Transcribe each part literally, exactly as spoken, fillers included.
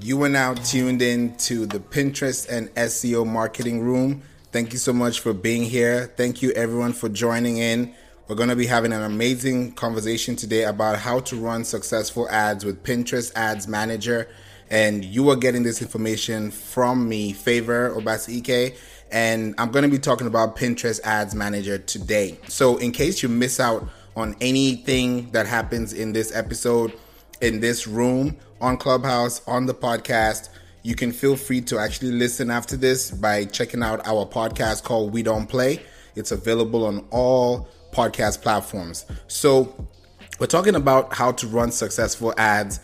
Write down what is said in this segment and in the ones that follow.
You are now tuned in to the Pinterest and S E O Marketing Room. Thank you so much for being here. Thank you everyone for joining in. We're going to be having an amazing conversation today about how to run successful ads with Pinterest Ads Manager. And you are getting this information from me, Favour Obasike. And I'm going to be talking about Pinterest Ads Manager today. So in case you miss out on anything that happens in this episode, in this room, on Clubhouse, on the podcast, you can feel free to actually listen after this by checking out our podcast called We Don't Play. It's available on all podcast platforms. So we're talking about how to run successful ads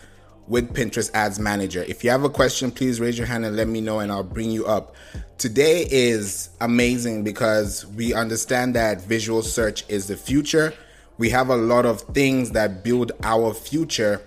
with Pinterest Ads Manager. If you have a question, please raise your hand and let me know and I'll bring you up. Today is amazing because we understand that visual search is the future. We have a lot of things that build our future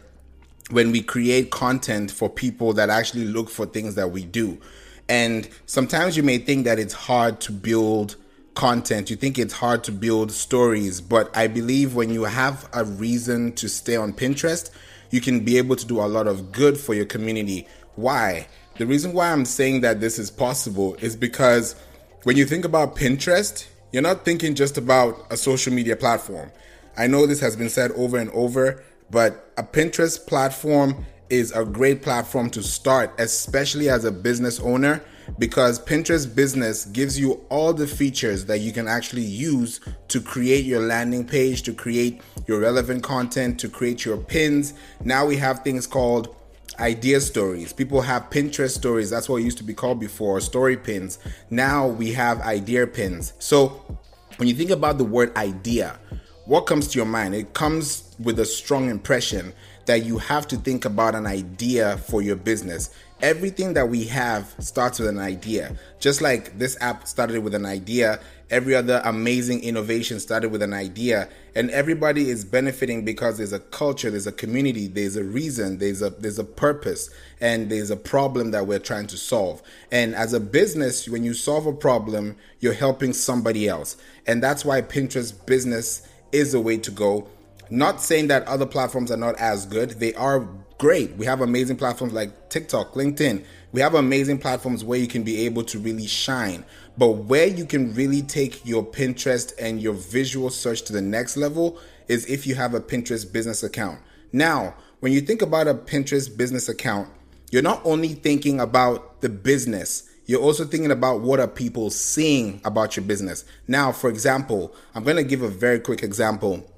when we create content for people that actually look for things that we do. And sometimes you may think that it's hard to build content. You think it's hard to build stories, but I believe when you have a reason to stay on Pinterest, you can be able to do a lot of good for your community. Why? The reason why I'm saying that this is possible is because when you think about Pinterest, you're not thinking just about a social media platform. I know this has been said over and over, but a Pinterest platform is a great platform to start, especially as a business owner, because Pinterest Business gives you all the features that you can actually use to create your landing page, to create your relevant content, to create your pins. Now we have things called idea stories. People have Pinterest stories. That's what it used to be called before, story pins. Now we have idea pins. So when you think about the word idea, what comes to your mind? It comes with a strong impression that you have to think about an idea for your business. Everything that we have starts with an idea. Just like this app started with an idea, every other amazing innovation started with an idea, and everybody is benefiting because there's a culture, there's a community, there's a reason, there's a there's a purpose, and there's a problem that we're trying to solve. And as a business, when you solve a problem, you're helping somebody else. And that's why Pinterest Business is the way to go. Not saying that other platforms are not as good. They are great. We have amazing platforms like TikTok, LinkedIn. We have amazing platforms where you can be able to really shine. But where you can really take your Pinterest and your visual search to the next level is if you have a Pinterest business account. Now, when you think about a Pinterest business account, you're not only thinking about the business, you're also thinking about what are people seeing about your business. Now, for example, I'm going to give a very quick example.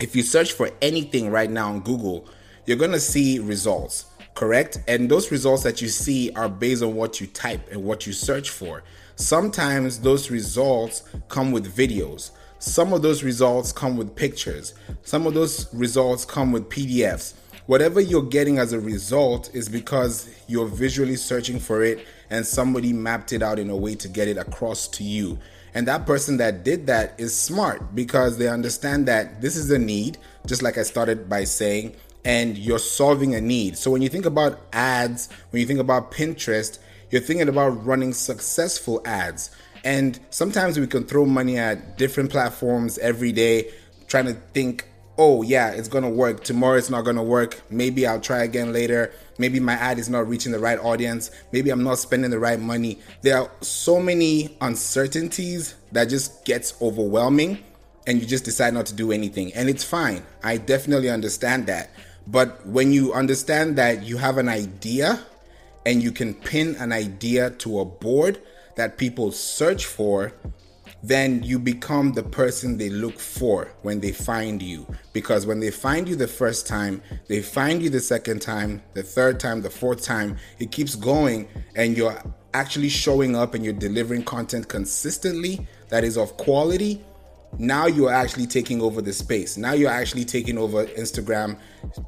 If you search for anything right now on Google, you're going to see results, correct? And those results that you see are based on what you type and what you search for. Sometimes those results come with videos. Some of those results come with pictures. Some of those results come with P D Fs. Whatever you're getting as a result is because you're visually searching for it and somebody mapped it out in a way to get it across to you. And that person that did that is smart because they understand that this is a need, just like I started by saying, and you're solving a need. So when you think about ads, when you think about Pinterest, you're thinking about running successful ads. And sometimes we can throw money at different platforms every day, trying to think, oh yeah, it's gonna work. Tomorrow it's not gonna work. Maybe I'll try again later. Maybe my ad is not reaching the right audience. Maybe I'm not spending the right money. There are so many uncertainties that just gets overwhelming and you just decide not to do anything. And it's fine. I definitely understand that. But when you understand that you have an idea and you can pin an idea to a board that people search for, then you become the person they look for when they find you. Because when they find you the first time, they find you the second time, the third time, the fourth time, it keeps going and you're actually showing up and you're delivering content consistently that is of quality. Now you're actually taking over the space. Now you're actually taking over Instagram,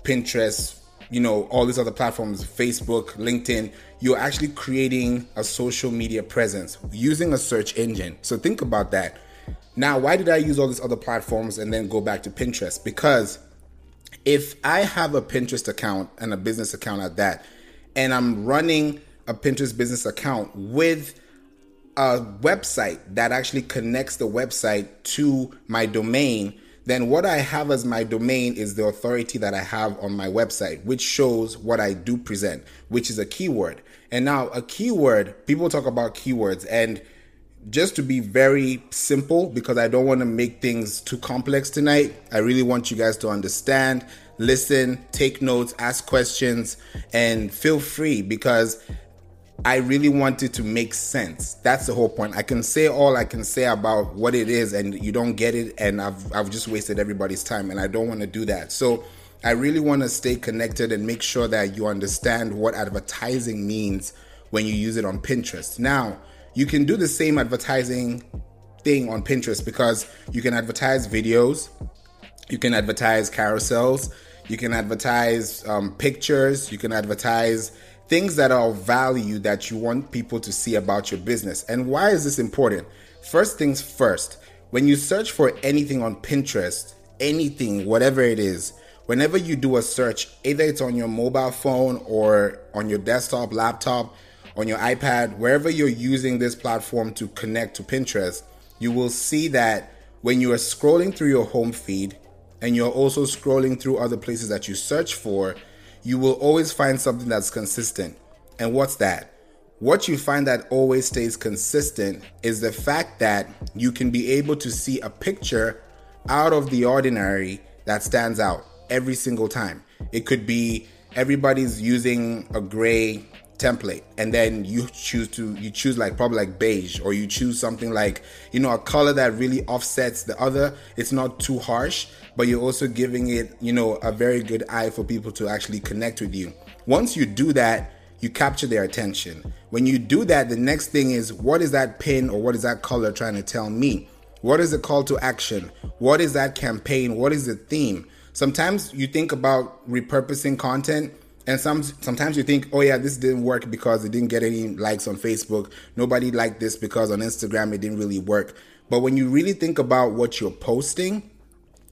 Pinterest, you know, all these other platforms, Facebook, LinkedIn. You're actually creating a social media presence using a search engine. So think about that. Now, why did I use all these other platforms and then go back to Pinterest? Because if I have a Pinterest account and a business account at that, and I'm running a Pinterest business account with a website that actually connects the website to my domain, then what I have as my domain is the authority that I have on my website, which shows what I do present, which is a keyword. And now a keyword, people talk about keywords, and just to be very simple, because I don't want to make things too complex tonight, I really want you guys to understand, listen, take notes, ask questions, and feel free, because I really want it to make sense. That's the whole point. I can say all I can say about what it is and you don't get it, and I've I've just wasted everybody's time, and I don't want to do that. So I really want to stay connected and make sure that you understand what advertising means when you use it on Pinterest. Now, you can do the same advertising thing on Pinterest, because you can advertise videos, you can advertise carousels, you can advertise um, pictures, you can advertise things that are of value that you want people to see about your business. And why is this important? First things first, when you search for anything on Pinterest, anything, whatever it is, whenever you do a search, either it's on your mobile phone or on your desktop, laptop, on your iPad, wherever you're using this platform to connect to Pinterest, you will see that when you are scrolling through your home feed and you're also scrolling through other places that you search for, you will always find something that's consistent. And what's that? What you find that always stays consistent is the fact that you can be able to see a picture out of the ordinary that stands out every single time. It could be everybody's using a gray template, and then you choose to you choose like probably like beige, or you choose something like, you know, a color that really offsets the other. It's not too harsh, but you're also giving it, you know, a very good eye for people to actually connect with you. Once you do that, you capture their attention. When you do that, the next thing is, what is that pin or what is that color trying to tell me? What is the call to action? What is that campaign? What is the theme? Sometimes you think about repurposing content, and some, sometimes you think, oh yeah, this didn't work because it didn't get any likes on Facebook. Nobody liked this because on Instagram it didn't really work. But when you really think about what you're posting,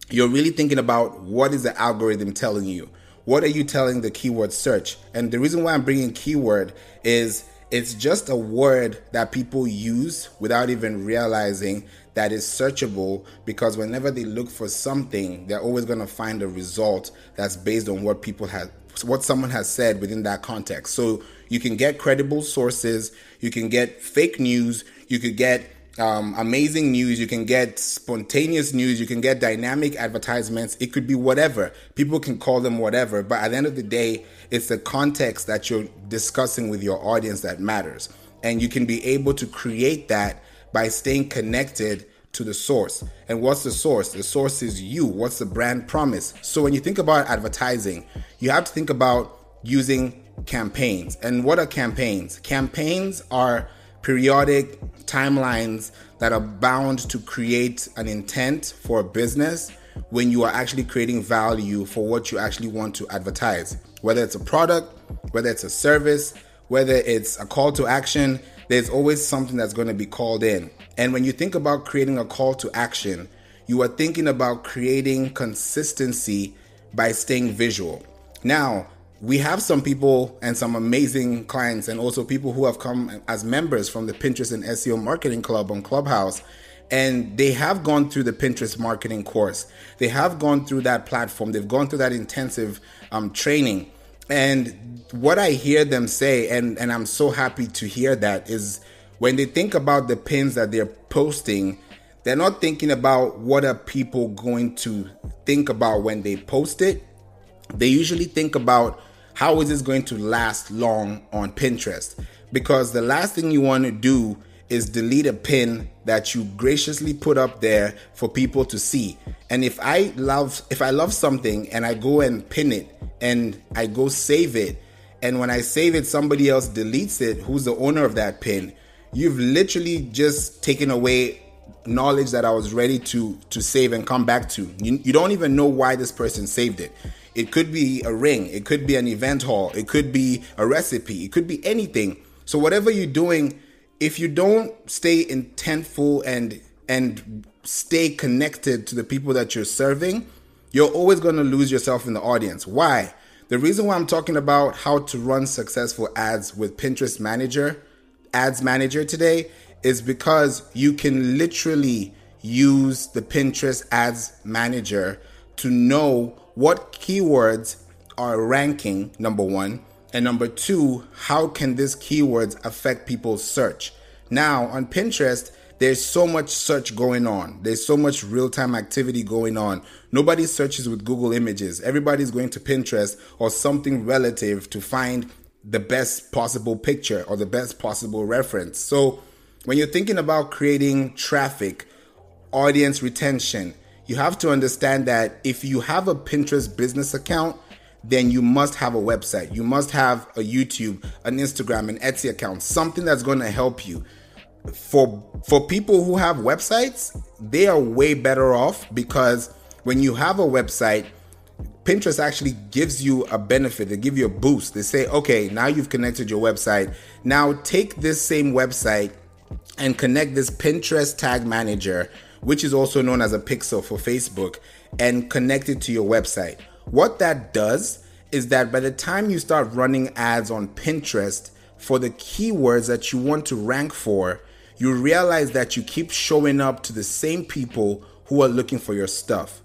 you're really thinking about, what is the algorithm telling you? What are you telling the keyword search? And the reason why I'm bringing keyword is it's just a word that people use without even realizing that is searchable, because whenever they look for something, they're always going to find a result that's based on what people have, what someone has said within that context. So you can get credible sources, you can get fake news, you could get um, amazing news, you can get spontaneous news, you can get dynamic advertisements. It could be whatever. People can call them whatever, but at the end of the day, it's the context that you're discussing with your audience that matters. And you can be able to create that by staying connected to the source. And what's the source? The source is you. What's the brand promise? So when you think about advertising, you have to think about using campaigns. And what are campaigns? Campaigns are periodic timelines that are bound to create an intent for a business when you are actually creating value for what you actually want to advertise, whether it's a product, whether it's a service, whether it's a call to action. There's always something that's going to be called in. And when you think about creating a call to action, you are thinking about creating consistency by staying visual. Now, we have some people and some amazing clients, and also people who have come as members from the Pinterest and S E O Marketing Club on Clubhouse, and they have gone through the Pinterest marketing course. They have gone through that platform. They've gone through that intensive um, training. And what I hear them say, and, and I'm so happy to hear that, is when they think about the pins that they're posting, they're not thinking about what are people going to think about when they post it. They usually think about, how is this going to last long on Pinterest? Because the last thing you want to do is delete a pin that you graciously put up there for people to see. And if I love if I love something and I go and pin it and I go save it, and when I save it, somebody else deletes it, who's the owner of that pin, you've literally just taken away knowledge that I was ready to, to save and come back to. You, you don't even know why this person saved it. It could be a ring, it could be an event haul, it could be a recipe, it could be anything. So whatever you're doing, if you don't stay intentful and and stay connected to the people that you're serving, you're always going to lose yourself in the audience. Why? The reason why I'm talking about how to run successful ads with Pinterest Manager, Ads Manager today, is because you can literally use the Pinterest Ads Manager to know what keywords are ranking, number one, and number two, how can these keywords affect people's search? Now on Pinterest, there's so much search going on. There's so much real-time activity going on. Nobody searches with Google Images. Everybody's going to Pinterest or something relative to find the best possible picture or the best possible reference. So when you're thinking about creating traffic, audience retention, you have to understand that if you have a Pinterest business account, then you must have a website. You must have a YouTube, an Instagram, an Etsy account, something that's going to help you. For for people who have websites, they are way better off, because when you have a website, Pinterest actually gives you a benefit. They give you a boost. They say, okay, now you've connected your website. Now take this same website and connect this Pinterest Tag Manager, which is also known as a pixel for Facebook, and connect it to your website. What that does is that by the time you start running ads on Pinterest for the keywords that you want to rank for, you realize that you keep showing up to the same people who are looking for your stuff.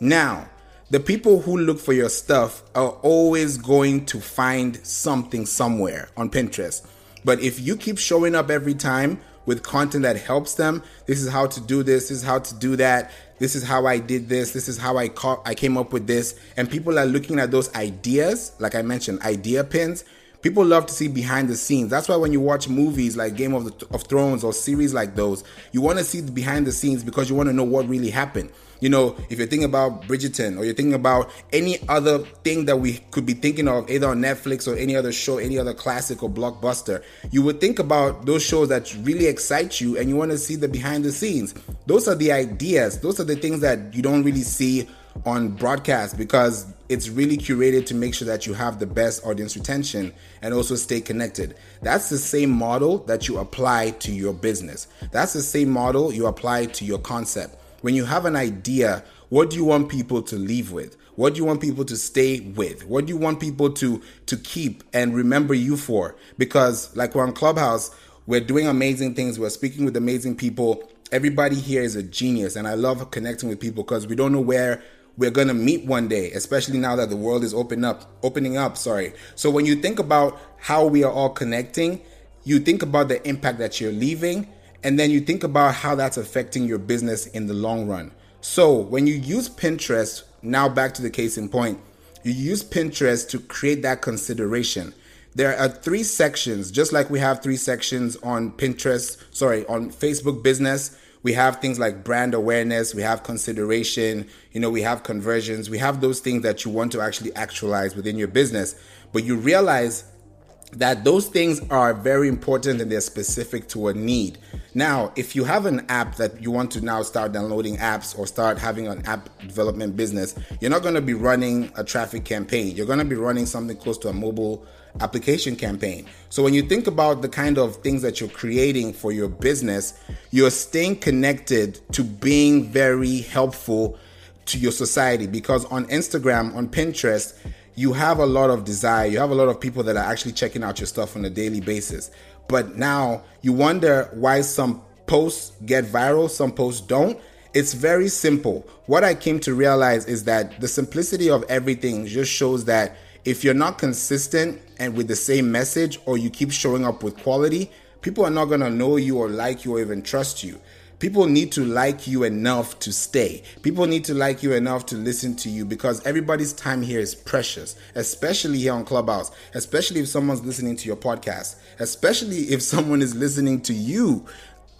Now, the people who look for your stuff are always going to find something somewhere on Pinterest. But if you keep showing up every time with content that helps them, this is how to do this, this is how to do that, this is how I did this, this is how I ca- I came up with this, and people are looking at those ideas, like I mentioned, idea pins. People love to see behind the scenes. That's why when you watch movies like Game of, the, of Thrones or series like those, you want to see the behind the scenes, because you want to know what really happened. You know, if you're thinking about Bridgerton, or you're thinking about any other thing that we could be thinking of, either on Netflix or any other show, any other classic or blockbuster, you would think about those shows that really excite you, and you want to see the behind the scenes. Those are the ideas. Those are the things that you don't really see on broadcast, because it's really curated to make sure that you have the best audience retention and also stay connected. That's the same model that you apply to your business. That's the same model you apply to your concept. When you have an idea, what do you want people to leave with? What do you want people to stay with? What do you want people to, to keep and remember you for? Because like we're on Clubhouse, we're doing amazing things. We're speaking with amazing people. Everybody here is a genius, and I love connecting with people, because we don't know where we're going to meet one day, especially now that the world is open up, opening up. Sorry. So when you think about how we are all connecting, you think about the impact that you're leaving, and then you think about how that's affecting your business in the long run. So when you use Pinterest, now back to the case in point, you use Pinterest to create that consideration. There are three sections, just like we have three sections on Pinterest, sorry, on Facebook business. We have things like brand awareness, we have consideration, you know, we have conversions, we have those things that you want to actually actualize within your business. But you realize that those things are very important and they're specific to a need. Now, if you have an app that you want to now start downloading apps or start having an app development business, you're not going to be running a traffic campaign. You're going to be running something close to a mobile application campaign. So when you think about the kind of things that you're creating for your business, you're staying connected to being very helpful to your society, because on Instagram, on Pinterest, you have a lot of desire. You have a lot of people that are actually checking out your stuff on a daily basis. But now you wonder why some posts get viral, some posts don't. It's very simple. What I came to realize is that the simplicity of everything just shows that if you're not consistent and with the same message, or you keep showing up with quality, people are not going to know you or like you or even trust you. People need to like you enough to stay. People need to like you enough to listen to you, because everybody's time here is precious, especially here on Clubhouse, especially if someone's listening to your podcast, especially if someone is listening to you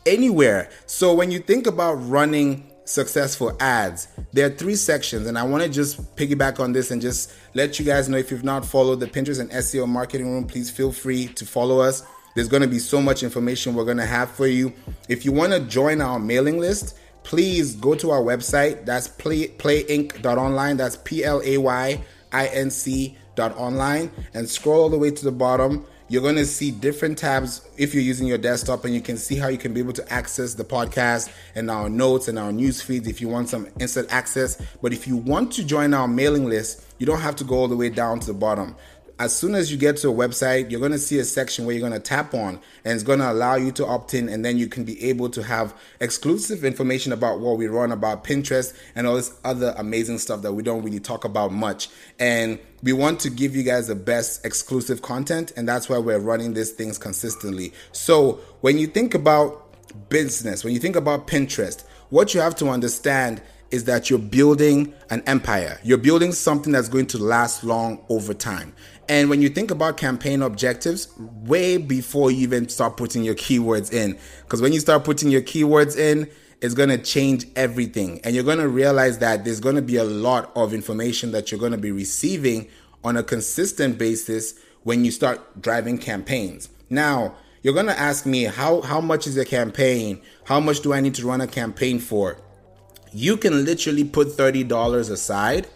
anywhere. So when you think about running successful ads, there are three sections, and I want to just piggyback on this and just let you guys know, if you've not followed the Pinterest and S E O marketing room, please feel free to follow us. There's going to be so much information we're going to have for you. If you want to join our mailing list, please go to our website. That's play, play inc dot online. That's P L A Y I N C dot online, and scroll all the way to the bottom. You're going to see different tabs if you're using your desktop, and you can see how you can be able to access the podcast and our notes and our news feeds if you want some instant access. But if you want to join our mailing list, you don't have to go all the way down to the bottom. as soon as you get to a website, you're going to see a section where you're going to tap on, and it's going to allow you to opt in, and then you can be able to have exclusive information about what we run, about Pinterest and all this other amazing stuff that we don't really talk about much. And we want to give you guys the best exclusive content, and that's why we're running these things consistently. So when you think about business, when you think about Pinterest, what you have to understand is that you're building an empire. You're building something that's going to last long over time. And when you think about campaign objectives, way before you even start putting your keywords in, because when you start putting your keywords in, it's going to change everything. And you're going to realize that there's going to be a lot of information that you're going to be receiving on a consistent basis when you start driving campaigns. Now, you're going to ask me, how, how much is a campaign? How much do I need to run a campaign for? You can literally put thirty dollars aside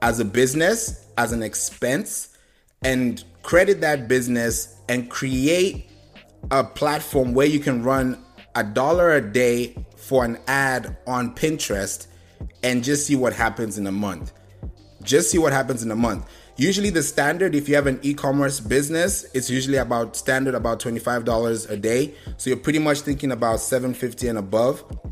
as a business, as an expense, and credit that business and create a platform where you can run a dollar a day for an ad on Pinterest and just see what happens in a month. Just see what happens in a month. Usually the standard, if you have an e-commerce business, it's usually about standard about twenty-five dollars a day. So you're pretty much thinking about seven hundred fifty dollars and above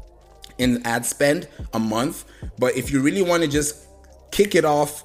in ad spend a month. But if you really want to just kick it off,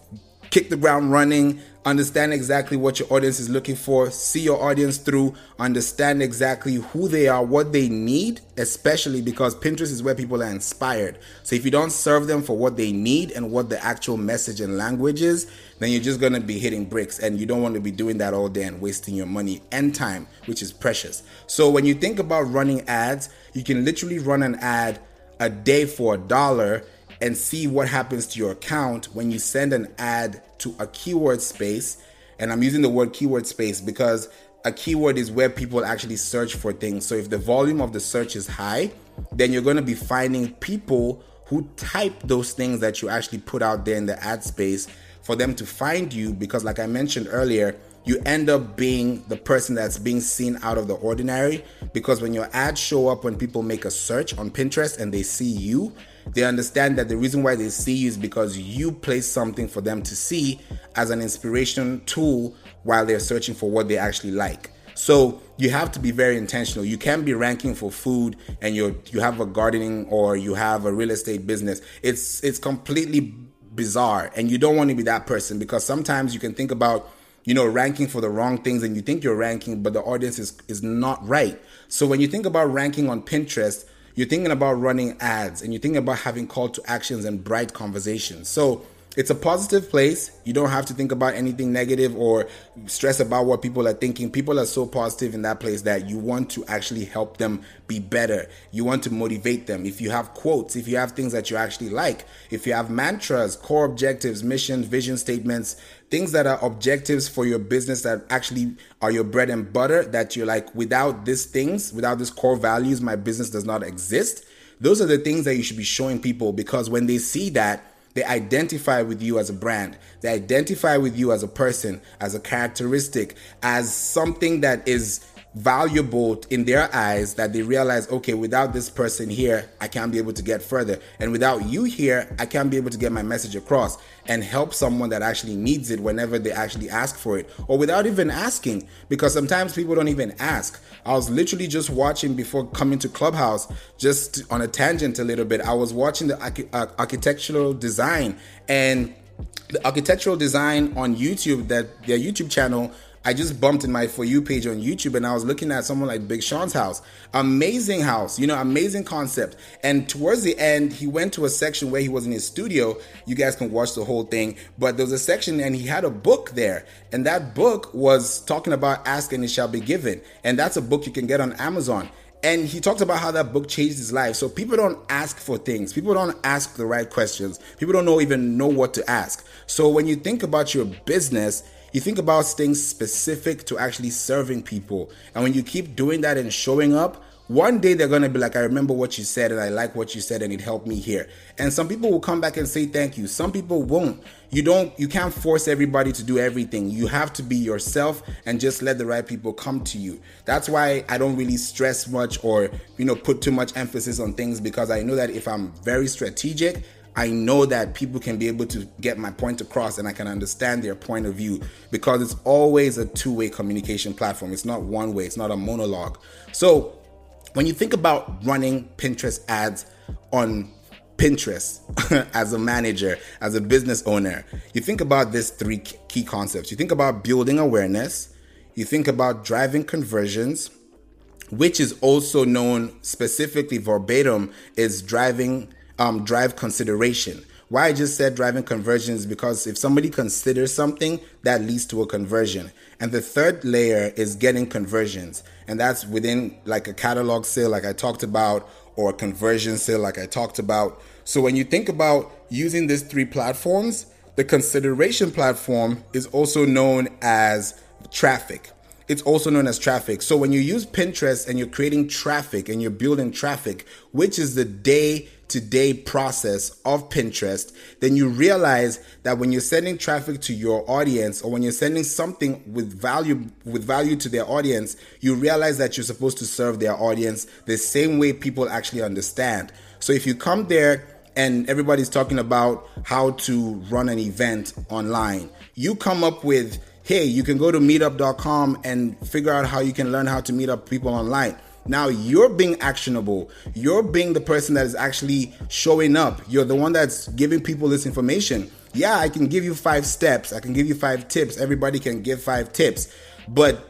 kick the ground running, understand exactly what your audience is looking for, see your audience through, understand exactly who they are, what they need, especially because Pinterest is where people are inspired. So if you don't serve them for what they need and what the actual message and language is, then you're just going to be hitting bricks, and you don't want to be doing that all day and wasting your money and time, which is precious. So when you think about running ads, you can literally run an ad a day for a dollar and see what happens to your account when you send an ad to a keyword space. And I'm using the word keyword space because a keyword is where people actually search for things. So if the volume of the search is high, then you're going to be finding people who type those things that you actually put out there in the ad space for them to find you, because like I mentioned earlier, you end up being the person that's being seen out of the ordinary, because when your ads show up, when people make a search on Pinterest and they see you, they understand that the reason why they see you is because you place something for them to see as an inspiration tool while they're searching for what they actually like. So you have to be very intentional. You can be ranking for food and you you have a gardening or you have a real estate business. It's it's completely bizarre, and you don't want to be that person, because sometimes you can think about, you know, ranking for the wrong things, and you think you're ranking, but the audience is, is not right. So when you think about ranking on Pinterest, you're thinking about running ads, and you're thinking about having call to actions and bright conversations. So it's a positive place. You don't have to think about anything negative or stress about what people are thinking. People are so positive in that place that you want to actually help them be better. You want to motivate them. If you have quotes, if you have things that you actually like, if you have mantras, core objectives, missions, vision statements, things that are objectives for your business that actually are your bread and butter, that you're like, without these things, without these core values, my business does not exist. Those are the things that you should be showing people, because when they see that, they identify with you as a brand. They identify with you as a person, as a characteristic, as something that is valuable in their eyes, that they realize, okay, without this person here, I can't be able to get further. And without you here, I can't be able to get my message across and help someone that actually needs it whenever they actually ask for it, or without even asking, because sometimes people don't even ask. I was literally just watching, before coming to Clubhouse, just on a tangent a little bit, I was watching the arch- uh, architectural design, and the architectural design on YouTube, that their YouTube channel, I just bumped in my For You page on YouTube, and I was looking at someone like Big Sean's house. Amazing house, you know, amazing concept. And towards the end, he went to a section where he was in his studio. You guys can watch the whole thing, but there was a section and he had a book there. And that book was talking about ask and it shall be given. And that's a book you can get on Amazon. And he talked about how that book changed his life. So people don't ask for things. People don't ask the right questions. People don't know, even know what to ask. So when you think about your business, you think about things specific to actually serving people. And when you keep doing that and showing up, one day they're going to be like, I remember what you said, and I like what you said, and it helped me here. And some people will come back and say thank you. Some people won't. You don't, you can't force everybody to do everything. You have to be yourself and just let the right people come to you. That's why I don't really stress much or, you know, put too much emphasis on things, because I know that if I'm very strategic, I know that people can be able to get my point across and I can understand their point of view, because it's always a two-way communication platform. It's not one way. It's not a monologue. So when you think about running Pinterest ads on Pinterest as a manager, as a business owner, you think about these three key concepts. You think about building awareness. You think about driving conversions, which is also known specifically verbatim is driving um, drive consideration. Why I just said driving conversions, because if somebody considers something, that leads to a conversion. And the third layer is getting conversions. And that's within like a catalog sale, like I talked about, or a conversion sale, like I talked about. So when you think about using these three platforms, the consideration platform is also known as traffic. It's also known as traffic. So when you use Pinterest and you're creating traffic and you're building traffic, which is the day-to-day process of Pinterest, then you realize that when you're sending traffic to your audience, or when you're sending something with value with value to their audience, you realize that you're supposed to serve their audience the same way people actually understand. So if you come there and everybody's talking about how to run an event online, you come up with, hey, you can go to meetup dot com and figure out how you can learn how to meet up people online. Now you're being actionable. You're being the person that is actually showing up. You're the one that's giving people this information. Yeah, I can give you five steps. I can give you five tips. Everybody can give five tips. But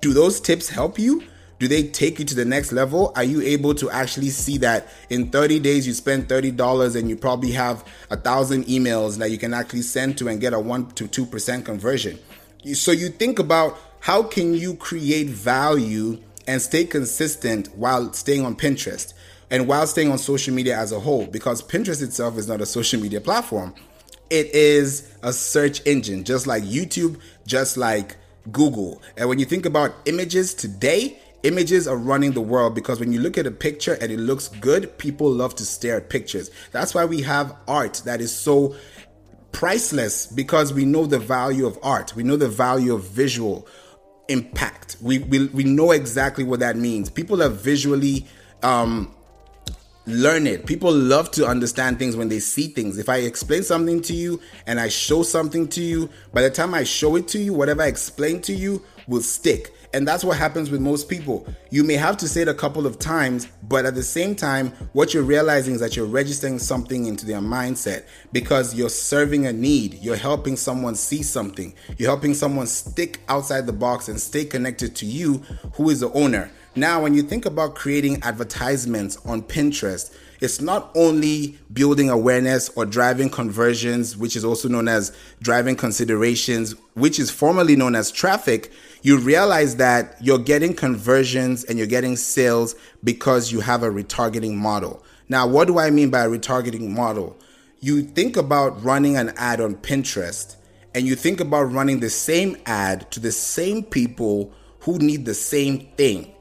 do those tips help you? Do they take you to the next level? Are you able to actually see that in thirty days you spend thirty dollars and you probably have a thousand emails that you can actually send to and get a one to two percent conversion? So you think about how can you create value and stay consistent while staying on Pinterest and while staying on social media as a whole, because Pinterest itself is not a social media platform. It is a search engine, just like YouTube, just like Google. And when you think about images today, images are running the world, because when you look at a picture and it looks good, people love to stare at pictures. That's why we have art that is so priceless, because we know the value of art. We know the value of visual impact. We we, we know exactly what that means. People are visually um, learned. People love to understand things when they see things. If I explain something to you and I show something to you, by the time I show it to you, whatever I explain to you will stick. And that's what happens with most people. You may have to say it a couple of times, but at the same time, what you're realizing is that you're registering something into their mindset, because you're serving a need. You're helping someone see something. You're helping someone stick outside the box and stay connected to you, who is the owner. Now, when you think about creating advertisements on Pinterest, it's not only building awareness or driving conversions, which is also known as driving considerations, which is formerly known as traffic. You realize that you're getting conversions and you're getting sales because you have a retargeting model. Now, what do I mean by a retargeting model? You think about running an ad on Pinterest, and you think about running the same ad to the same people who need the same thing.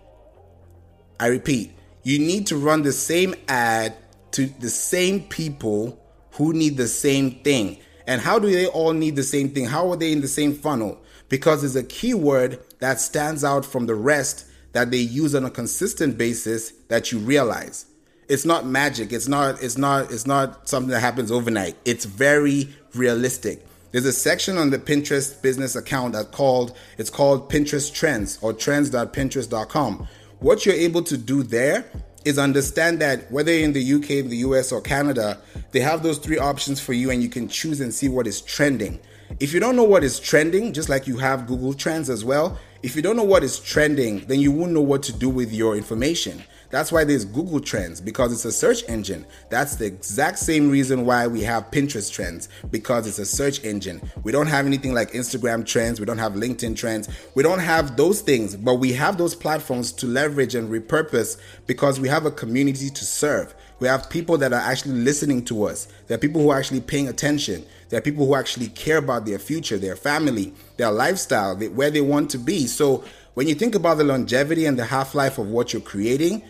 I repeat, you need to run the same ad to the same people who need the same thing. And how do they all need the same thing? How are they in the same funnel? Because there's a keyword that stands out from the rest that they use on a consistent basis that you realize. It's not magic. It's not, it's not, it's not something that happens overnight. It's very realistic. There's a section on the Pinterest business account that called, it's called Pinterest Trends, or trends dot pinterest dot com. What you're able to do there is understand that whether in the U K, the U S, or Canada, they have those three options for you, and you can choose and see what is trending. If you don't know what is trending, just like you have Google Trends as well, if you don't know what is trending, then you won't know what to do with your information. That's why there's Google Trends, because it's a search engine. That's the exact same reason why we have Pinterest Trends, because it's a search engine. We don't have anything like Instagram Trends. We don't have LinkedIn Trends. We don't have those things, but we have those platforms to leverage and repurpose, because we have a community to serve. We have people that are actually listening to us. There are people who are actually paying attention. There are people who actually care about their future, their family, their lifestyle, where they want to be. So when you think about the longevity and the half-life of what you're creating,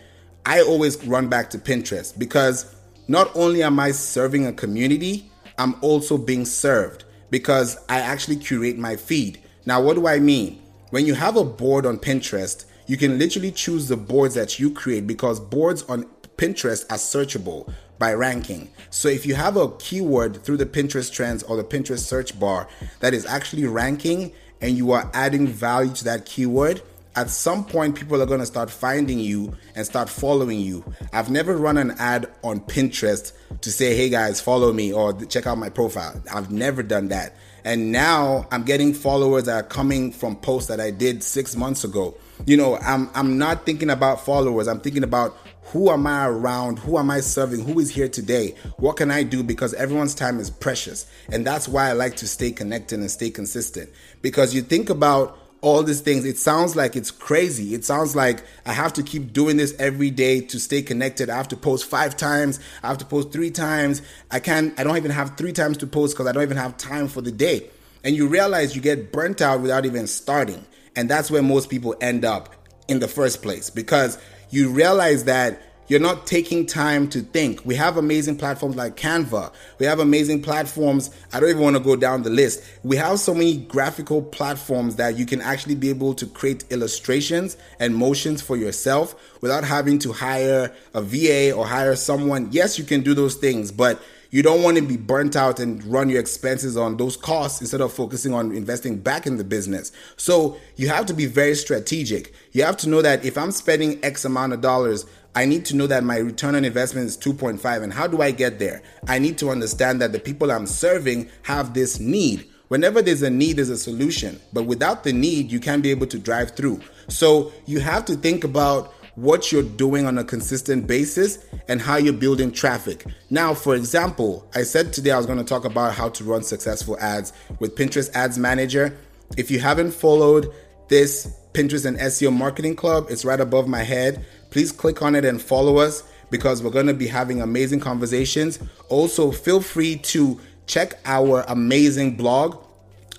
I always run back to Pinterest, because not only am I serving a community, I'm also being served, because I actually curate my feed. Now, what do I mean? When you have a board on Pinterest, you can literally choose the boards that you create, because boards on Pinterest as searchable by ranking. So if you have a keyword through the Pinterest Trends or the Pinterest search bar that is actually ranking and you are adding value to that keyword, at some point people are going to start finding you and start following you. I've never run an ad on Pinterest to say, hey guys, follow me or check out my profile. I've never done that. And now I'm getting followers that are coming from posts that I did six months ago. You know, I'm I'm not thinking about followers. I'm thinking about who am I around? Who am I serving? Who is here today? What can I do? Because everyone's time is precious. And that's why I like to stay connected and stay consistent. Because you think about all these things, it sounds like it's crazy. It sounds like I have to keep doing this every day to stay connected. I have to post five times. I have to post three times. I can't, I don't even have three times to post because I don't even have time for the day. And you realize you get burnt out without even starting. And that's where most people end up in the first place, because you realize that you're not taking time to think. We have amazing platforms like Canva. We have amazing platforms. I don't even want to go down the list. We have so many graphical platforms that you can actually be able to create illustrations and motions for yourself without having to hire a V A or hire someone. Yes, you can do those things, but you don't want to be burnt out and run your expenses on those costs instead of focusing on investing back in the business. So you have to be very strategic. You have to know that if I'm spending X amount of dollars, I need to know that my return on investment is two point five. And how do I get there? I need to understand that the people I'm serving have this need. Whenever there's a need, there's a solution. But without the need, you can't be able to drive through. So you have to think about what you're doing on a consistent basis and how you're building traffic. Now, for example, I said today I was going to talk about how to run successful ads with Pinterest Ads Manager. If you haven't followed this Pinterest and S E O Marketing Club, it's right above my head. Please click on it and follow us because we're going to be having amazing conversations. Also, feel free to check our amazing blog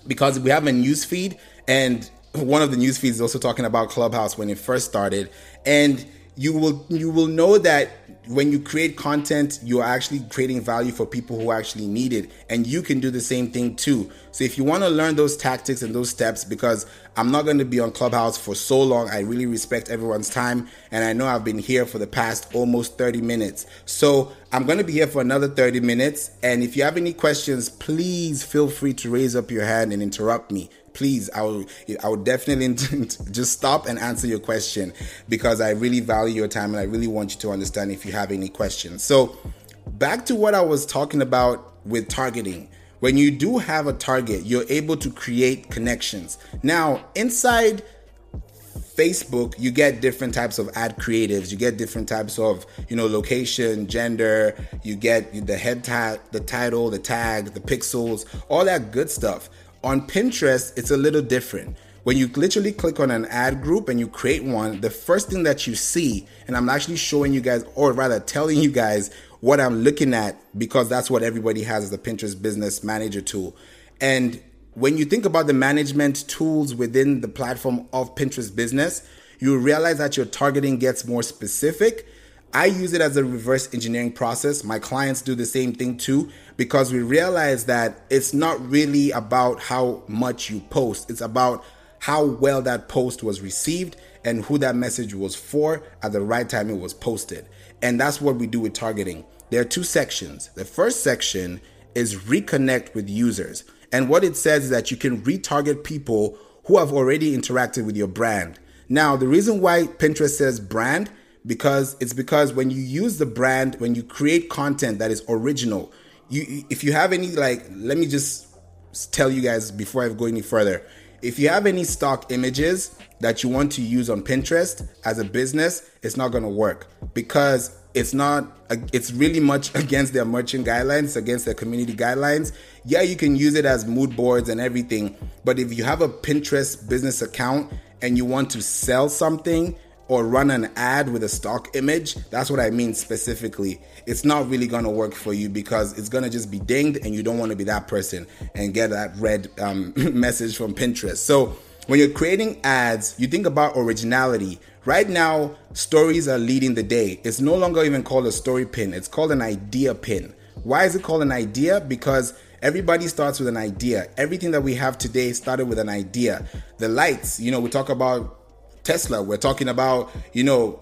because we have a newsfeed, and one of the newsfeeds is also talking about Clubhouse when it first started. And you will you will know that when you create content, you are actually creating value for people who actually need it. And you can do the same thing too. So if you want to learn those tactics and those steps, because I'm not going to be on Clubhouse for so long, I really respect everyone's time. And I know I've been here for the past almost thirty minutes. So I'm going to be here for another thirty minutes. And if you have any questions, please feel free to raise up your hand and interrupt me. Please, I will, I will definitely just stop and answer your question because I really value your time and I really want you to understand if you have any questions. So back to what I was talking about with targeting. When you do have a target, you're able to create connections. Now, inside Facebook, you get different types of ad creatives. You get different types of, you know, location, gender. You get the head tag, the title, the tag, the pixels, all that good stuff. On Pinterest, it's a little different. When you literally click on an ad group and you create one, the first thing that you see, and I'm actually showing you guys, or rather telling you guys what I'm looking at, because that's what everybody has as the Pinterest Business Manager tool. And when you think about the management tools within the platform of Pinterest Business, you realize that your targeting gets more specific. I use it as a reverse engineering process. My clients do the same thing too, because we realize that it's not really about how much you post. It's about how well that post was received and who that message was for at the right time it was posted. And that's what we do with targeting. There are two sections. The first section is reconnect with users. And what it says is that you can retarget people who have already interacted with your brand. Now, the reason why Pinterest says brand Because it's because when you use the brand, when you create content that is original, you if you have any, like, let me just tell you guys before I go any further. If you have any stock images that you want to use on Pinterest as a business, it's not going to work because it's not, it's really much against their merchant guidelines, against their community guidelines. Yeah, you can use it as mood boards and everything. But if you have a Pinterest business account and you want to sell something, or run an ad with a stock image, that's what I mean specifically. It's not really gonna work for you because it's gonna just be dinged and you don't wanna be that person and get that red um, message from Pinterest. So when you're creating ads, you think about originality. Right now, stories are leading the day. It's no longer even called a story pin, it's called an idea pin. Why is it called an idea? Because everybody starts with an idea. Everything that we have today started with an idea. The lights, you know, we talk about Tesla, we're talking about, you know,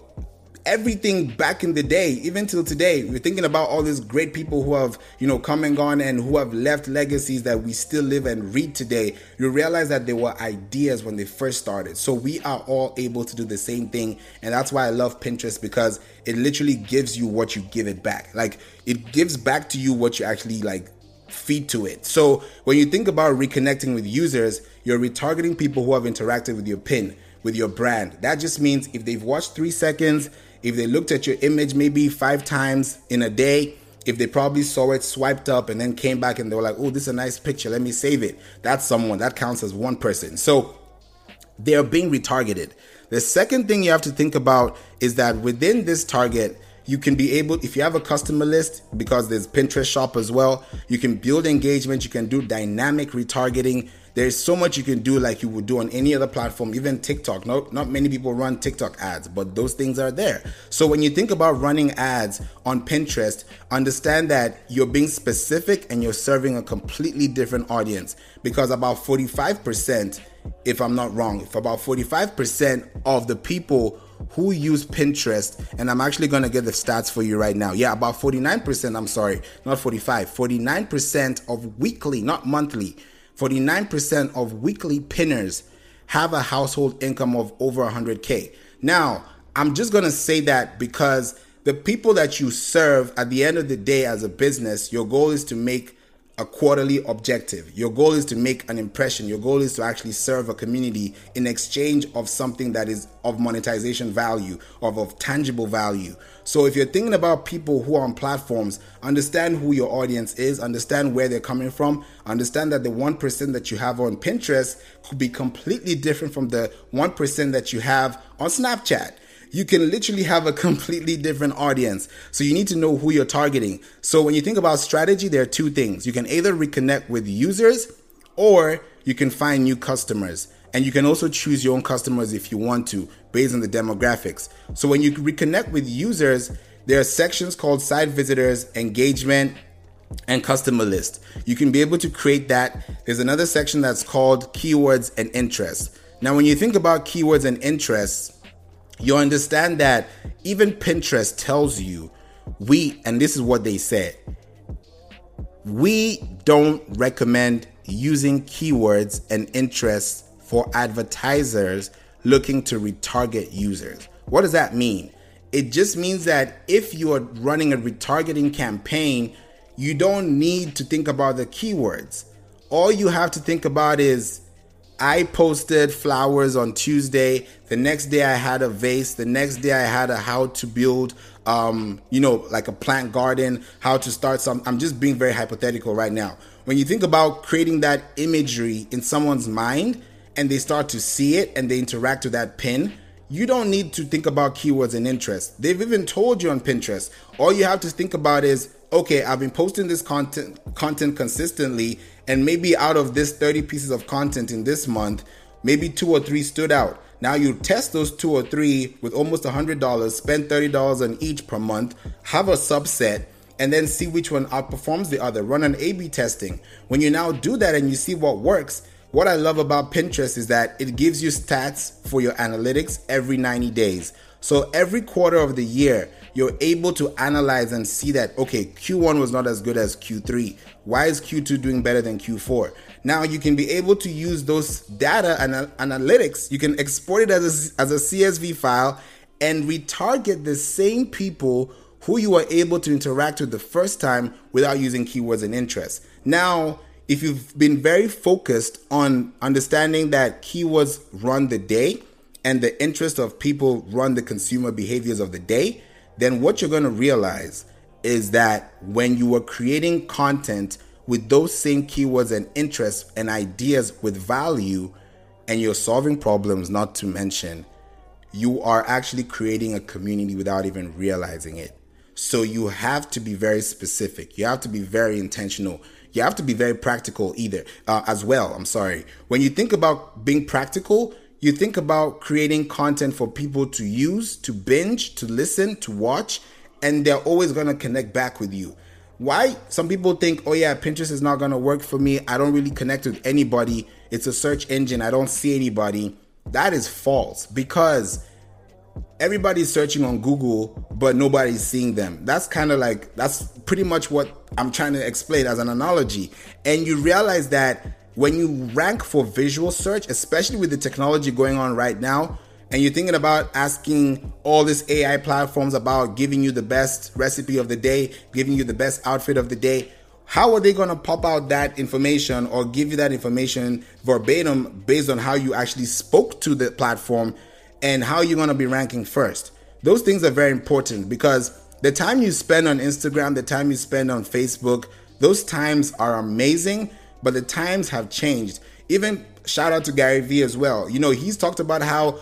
everything back in the day, even till today, we're thinking about all these great people who have, you know, come and gone and who have left legacies that we still live and read today. You realize that there were ideas when they first started. So we are all able to do the same thing. And that's why I love Pinterest, because it literally gives you what you give it back. Like, it gives back to you what you actually like feed to it. So when you think about reconnecting with users, you're retargeting people who have interacted with your pin, with your brand. That just means if they've watched three seconds, if they looked at your image maybe five times in a day, if they probably saw it, swiped up, and then came back and they were like, oh, this is a nice picture, let me save it. That's someone. That counts as one person. So they're being retargeted. The second thing you have to think about is that within this target, you can be able, if you have a customer list, because there's Pinterest Shop as well, you can build engagement, you can do dynamic retargeting. There's so much you can do like you would do on any other platform, even TikTok. No, not many people run TikTok ads, but those things are there. So when you think about running ads on Pinterest, understand that you're being specific and you're serving a completely different audience, because about forty-five percent, if I'm not wrong, if about forty-five percent of the people who use Pinterest, and I'm actually going to get the stats for you right now. Yeah, about forty-nine percent, I'm sorry, not forty-five, forty-nine percent of weekly, not monthly, forty-nine percent of weekly pinners have a household income of over one hundred K. Now, I'm just going to say that because the people that you serve, at the end of the day as a business, your goal is to make a quarterly objective. Your goal is to make an impression. Your goal is to actually serve a community in exchange of something that is of monetization value, of, of tangible value. So if you're thinking about people who are on platforms, understand who your audience is, understand where they're coming from, understand that the one percent that you have on Pinterest could be completely different from the one percent that you have on Snapchat. You can literally have a completely different audience. So you need to know who you're targeting. So when you think about strategy, there are two things. You can either reconnect with users or you can find new customers. And you can also choose your own customers if you want to, based on the demographics. So when you reconnect with users, there are sections called site visitors, engagement, and customer list. You can be able to create that. There's another section that's called keywords and interests. Now, when you think about keywords and interests, you understand that even Pinterest tells you, we, and this is what they said, we don't recommend using keywords and interests for advertisers looking to retarget users. What does that mean? It just means that if you are running a retargeting campaign, you don't need to think about the keywords. All you have to think about is, I posted flowers on Tuesday. The next day I had a vase. The next day I had a how to build, um, you know, like a plant garden, how to start some. I'm just being very hypothetical right now. When you think about creating that imagery in someone's mind and they start to see it and they interact with that pin, you don't need to think about keywords and interests. They've even told you on Pinterest. All you have to think about is, okay, I've been posting this content content consistently, and maybe out of this thirty pieces of content in this month, maybe two or three stood out. Now you test those two or three with almost one hundred dollars, spend thirty dollars on each per month, have a subset, and then see which one outperforms the other. Run an A B testing. When you now do that and you see what works, what I love about Pinterest is that it gives you stats for your analytics every ninety days. So every quarter of the year, you're able to analyze and see that, okay, Q one was not as good as Q three. Why is Q two doing better than Q four? Now you can be able to use those data and analytics. You can export it as a, as a C S V file and retarget the same people who you were able to interact with the first time without using keywords and interests. Now, if you've been very focused on understanding that keywords run the day and the interest of people run the consumer behaviors of the day, then what you're going to realize is that when you are creating content with those same keywords and interests and ideas with value, and you're solving problems, not to mention, you are actually creating a community without even realizing it. So you have to be very specific. You have to be very intentional. You have to be very practical either uh, as well. I'm sorry. When you think about being practical, you think about creating content for people to use, to binge, to listen, to watch, and they're always going to connect back with you. Why? Some people think, oh yeah, Pinterest is not going to work for me. I don't really connect with anybody. It's a search engine. I don't see anybody. That is false, because everybody's searching on Google, but nobody's seeing them. That's kind of like, that's pretty much what I'm trying to explain as an analogy. And you realize that when you rank for visual search, especially with the technology going on right now, and you're thinking about asking all these A I platforms about giving you the best recipe of the day, giving you the best outfit of the day, how are they going to pop out that information or give you that information verbatim based on how you actually spoke to the platform and how you're going to be ranking first? Those things are very important, because the time you spend on Instagram, the time you spend on Facebook, those times are amazing, but the times have changed. Even shout out to Gary Vee as well. You know, he's talked about how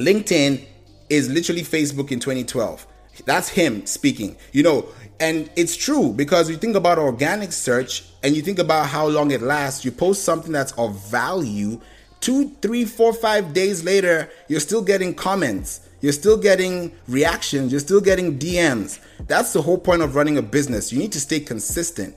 LinkedIn is literally Facebook in twenty twelve. That's him speaking, you know, and it's true, because you think about organic search and you think about how long it lasts. You post something that's of value, two, three, four, five days later, you're still getting comments. You're still getting reactions. You're still getting D Ms. That's the whole point of running a business. You need to stay consistent.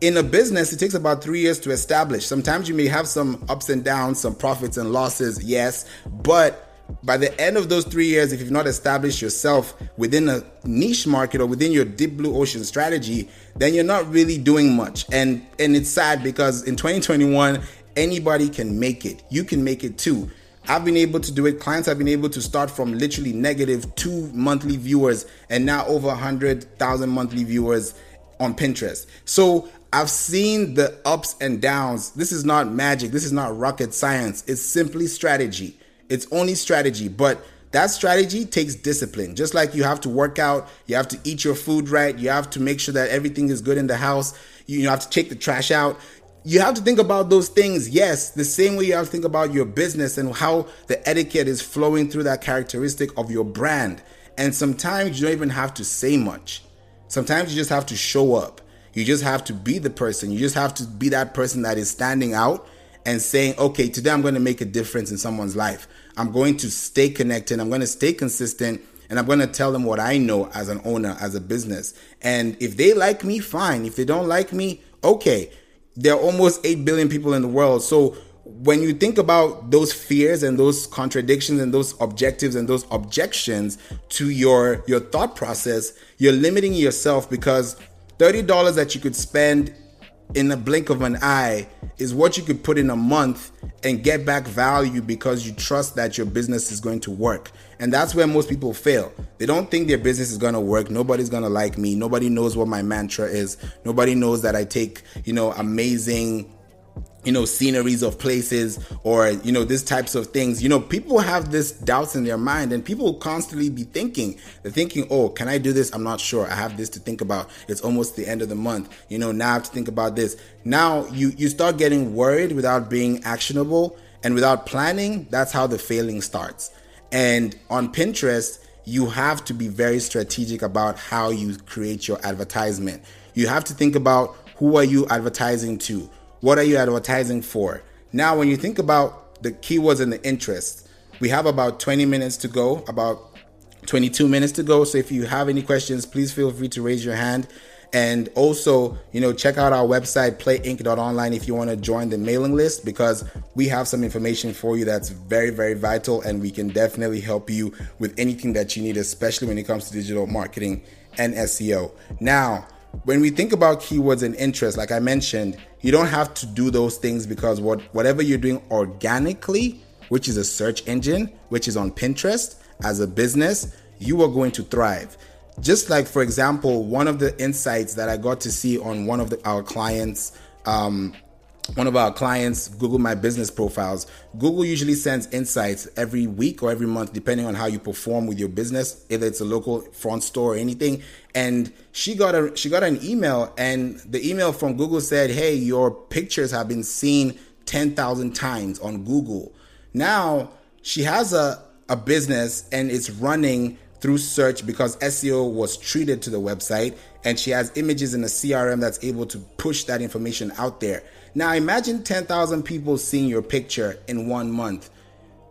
In a business, it takes about three years to establish. Sometimes you may have some ups and downs, some profits and losses, yes, but by the end of those three years, if you've not established yourself within a niche market or within your deep blue ocean strategy, then you're not really doing much. And and it's sad, because in twenty twenty-one, anybody can make it. You can make it too. I've been able to do it. Clients have been able to start from literally negative two monthly viewers and now over one hundred thousand monthly viewers on Pinterest. So I've seen the ups and downs. This is not magic. This is not rocket science. It's simply strategy. It's only strategy, but that strategy takes discipline. Just like you have to work out, you have to eat your food right, you have to make sure that everything is good in the house, you have to take the trash out. You have to think about those things, yes, the same way you have to think about your business and how the etiquette is flowing through that characteristic of your brand. And sometimes you don't even have to say much. Sometimes you just have to show up. You just have to be the person. You just have to be that person that is standing out and saying, okay, today I'm going to make a difference in someone's life. I'm going to stay connected. I'm going to stay consistent, and I'm going to tell them what I know as an owner, as a business. And if they like me, fine. If they don't like me, okay. There are almost eight billion people in the world. So when you think about those fears and those contradictions and those objectives and those objections to your, your thought process, you're limiting yourself, because thirty dollars that you could spend in the blink of an eye is what you could put in a month and get back value, because you trust that your business is going to work. And that's where most people fail. They don't think their business is going to work. Nobody's going to like me. Nobody knows what my mantra is. Nobody knows that I take, you know, amazing, you know, sceneries of places, or, you know, these types of things. You know, people have this doubts in their mind, and people constantly be thinking, they're thinking, oh, can I do this? I'm not sure. I have this to think about. It's almost the end of the month. You know, now I have to think about this. Now you, you start getting worried without being actionable and without planning. That's how the failing starts. And on Pinterest, you have to be very strategic about how you create your advertisement. You have to think about, who are you advertising to? What are you advertising for? Now, when you think about the keywords and the interests, we have about twenty minutes to go, about twenty-two minutes to go. So if you have any questions, please feel free to raise your hand. And also, you know, check out our website, play inc dot online, if you want to join the mailing list, because we have some information for you that's very, very vital. And we can definitely help you with anything that you need, especially when it comes to digital marketing and S E O. Now, when we think about keywords and interests, like I mentioned, you don't have to do those things, because what whatever you're doing organically, which is a search engine, which is on Pinterest, as a business, you are going to thrive. Just like, for example, one of the insights that I got to see on one of the, our clients, um, one of our clients' Google My Business profiles. Google usually sends insights every week or every month, depending on how you perform with your business, if it's a local front store or anything. And she got a she got an email, and the email from Google said, hey, your pictures have been seen ten thousand times on Google. Now she has a, a business, and it's running through search, because S E O was treated to the website, and she has images in a C R M that's able to push that information out there. Now imagine ten thousand people seeing your picture in one month.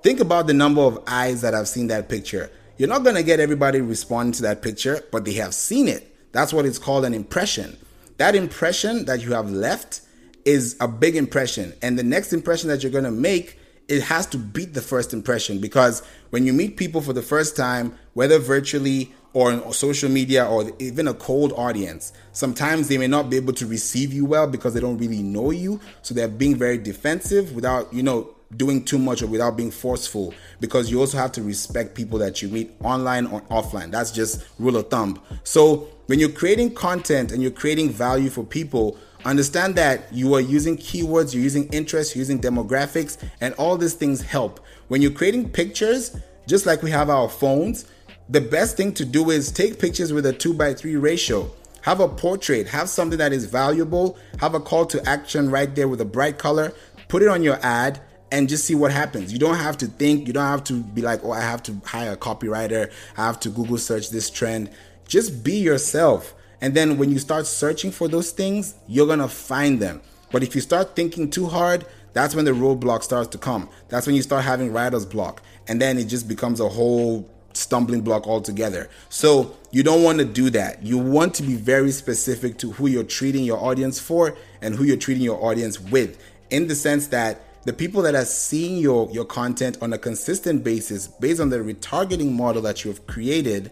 Think about the number of eyes that have seen that picture. You're not going to get everybody responding to that picture, but they have seen it. That's what it's called, an impression. That impression that you have left is a big impression. And the next impression that you're going to make it has to beat the first impression, because when you meet people for the first time, whether virtually or on social media or even a cold audience, sometimes they may not be able to receive you well because they don't really know you. So they're being very defensive without, you know, doing too much or without being forceful, because you also have to respect people that you meet online or offline. That's just rule of thumb. So when you're creating content and you're creating value for people, understand that you are using keywords, you're using interests, you're using demographics, and all these things help. When you're creating pictures, just like we have our phones, the best thing to do is take pictures with a two by three ratio. Have a portrait, have something that is valuable, have a call to action right there with a bright color, put it on your ad, and just see what happens. You don't have to think, you don't have to be like, oh, I have to hire a copywriter, I have to Google search this trend. Just be yourself. And then when you start searching for those things, you're gonna find them. But if you start thinking too hard, that's when the roadblock starts to come. That's when you start having writer's block. And then it just becomes a whole stumbling block altogether. So you don't want to do that. You want to be very specific to who you're treating your audience for and who you're treating your audience with, in the sense that the people that are seeing your, your content on a consistent basis based on the retargeting model that you have created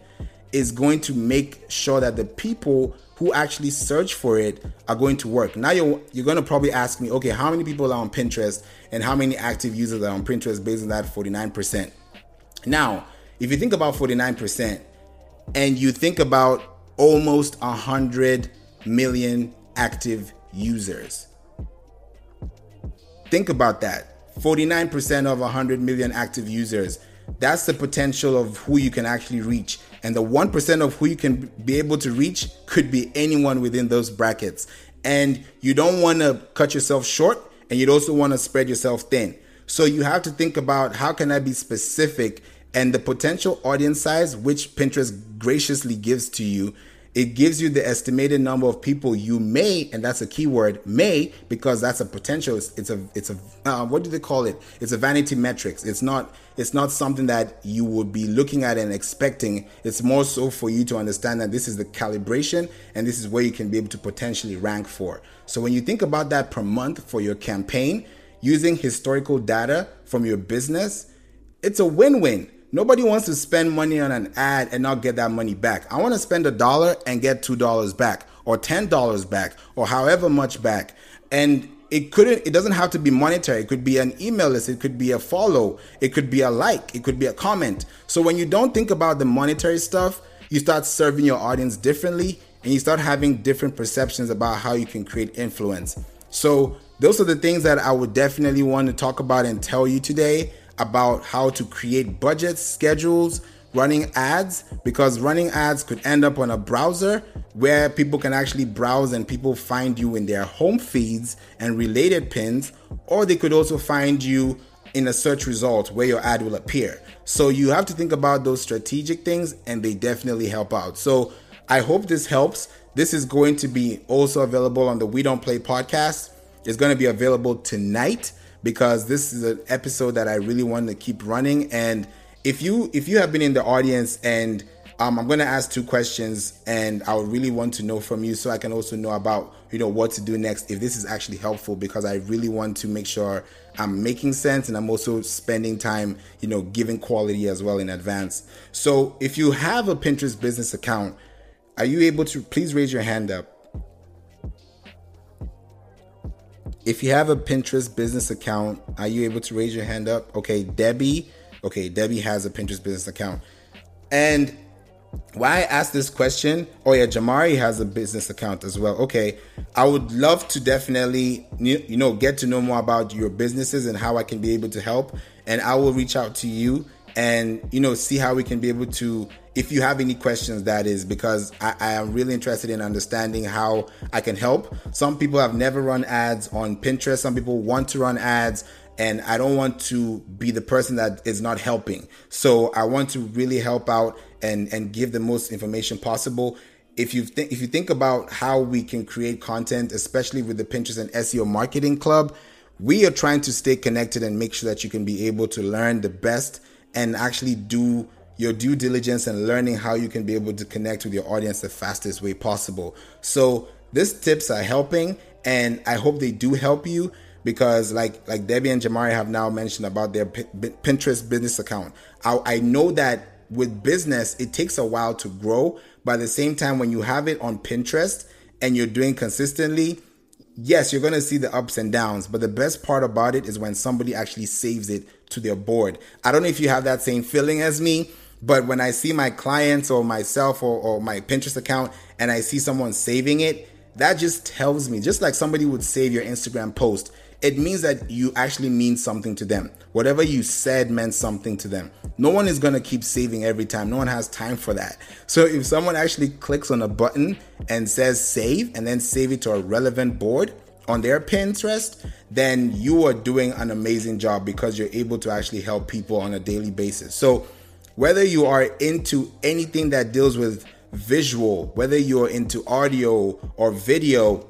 is going to make sure that the people who actually search for it are going to work. Now you're, you're going to probably ask me, okay, how many people are on Pinterest and how many active users are on Pinterest based on that forty-nine percent? Now, if you think about forty-nine percent and you think about almost one hundred million active users, think about that. forty-nine percent of one hundred million active users. That's the potential of who you can actually reach. And the one percent of who you can be able to reach could be anyone within those brackets. And you don't want to cut yourself short, and you'd also want to spread yourself thin. So you have to think about, how can I be specific? And the potential audience size, which Pinterest graciously gives to you, it gives you the estimated number of people you may, and that's a keyword, may, because that's a potential. It's, it's a, it's a, uh, what do they call it? It's a vanity metrics. It's not, it's not something that you would be looking at and expecting. It's more so for you to understand that this is the calibration, and this is where you can be able to potentially rank for. So when you think about that per month for your campaign, using historical data from your business, it's a win-win. Nobody wants to spend money on an ad and not get that money back. I want to spend a dollar and get two dollars back, or ten dollars back, or however much back. And it couldn't, it doesn't have to be monetary. It could be an email list. It could be a follow. It could be a like. It could be a comment. So when you don't think about the monetary stuff, you start serving your audience differently, and you start having different perceptions about how you can create influence. So those are the things that I would definitely want to talk about and tell you today, about how to create budgets, schedules, running ads, because running ads could end up on a browser where people can actually browse and people find you in their home feeds and related pins, or they could also find you in a search result where your ad will appear. So you have to think about those strategic things, and they definitely help out. So I hope this helps. This is going to be also available on the We Don't Play podcast. It's going to be available tonight, because this is an episode that I really want to keep running. And if you if you have been in the audience, and um, I'm going to ask two questions, and I would really want to know from you, so I can also know about, you know, what to do next, if this is actually helpful, because I really want to make sure I'm making sense, and I'm also spending time, you know, giving quality as well in advance. So if you have a Pinterest business account, are you able to please raise your hand up? If you have a Pinterest business account, are you able to raise your hand up? Okay, Debbie. Okay, Debbie has a Pinterest business account. And why I asked this question, oh yeah, Jamari has a business account as well. Okay, I would love to definitely, you know, get to know more about your businesses and how I can be able to help. And I will reach out to you and, you know, see how we can be able to, if you have any questions, that is, because I, I am really interested in understanding how I can help. Some people have never run ads on Pinterest. Some people want to run ads, and I don't want to be the person that is not helping. So I want to really help out and, and give the most information possible. If you think, if you think about how we can create content, especially with the Pinterest and S E O Marketing Club, we are trying to stay connected and make sure that you can be able to learn the best and actually do your due diligence and learning how you can be able to connect with your audience the fastest way possible. So these tips are helping, and I hope they do help you. because like like Debbie and Jamari have now mentioned about their P- Pinterest business account. I, I know that with business, it takes a while to grow, but at the same time, when you have it on Pinterest and you're doing consistently, yes, you're going to see the ups and downs, but the best part about it is when somebody actually saves it to their board. I don't know if you have that same feeling as me, but when I see my clients or myself or, or my Pinterest account and I see someone saving it, that just tells me, just like somebody would save your Instagram post, it means that you actually mean something to them. Whatever you said meant something to them. No one is going to keep saving every time. No one has time for that. So if someone actually clicks on a button and says save and then save it to a relevant board on their Pinterest, then you are doing an amazing job because you're able to actually help people on a daily basis. So whether you are into anything that deals with visual, whether you're into audio or video,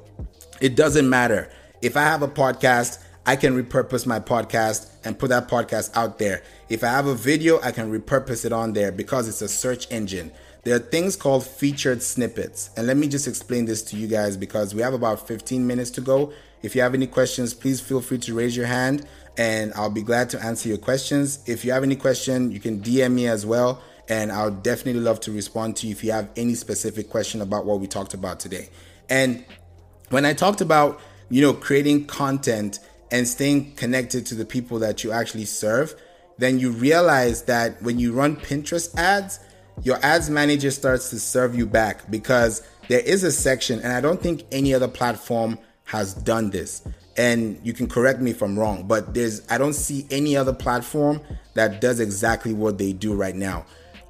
it doesn't matter. If I have a podcast, I can repurpose my podcast and put that podcast out there. If I have a video, I can repurpose it on there because it's a search engine. There are things called featured snippets. And let me just explain this to you guys because we have about fifteen minutes to go. If you have any questions, please feel free to raise your hand and I'll be glad to answer your questions. If you have any question, you can D M me as well. And I'll definitely love to respond to you if you have any specific question about what we talked about today. And when I talked about, you know, creating content and staying connected to the people that you actually serve, then you realize that when you run Pinterest ads, your ads manager starts to serve you back because there is a section, and I don't think any other platform has done this. And you can correct me if I'm wrong, but there's I don't see any other platform that does exactly what they do right now.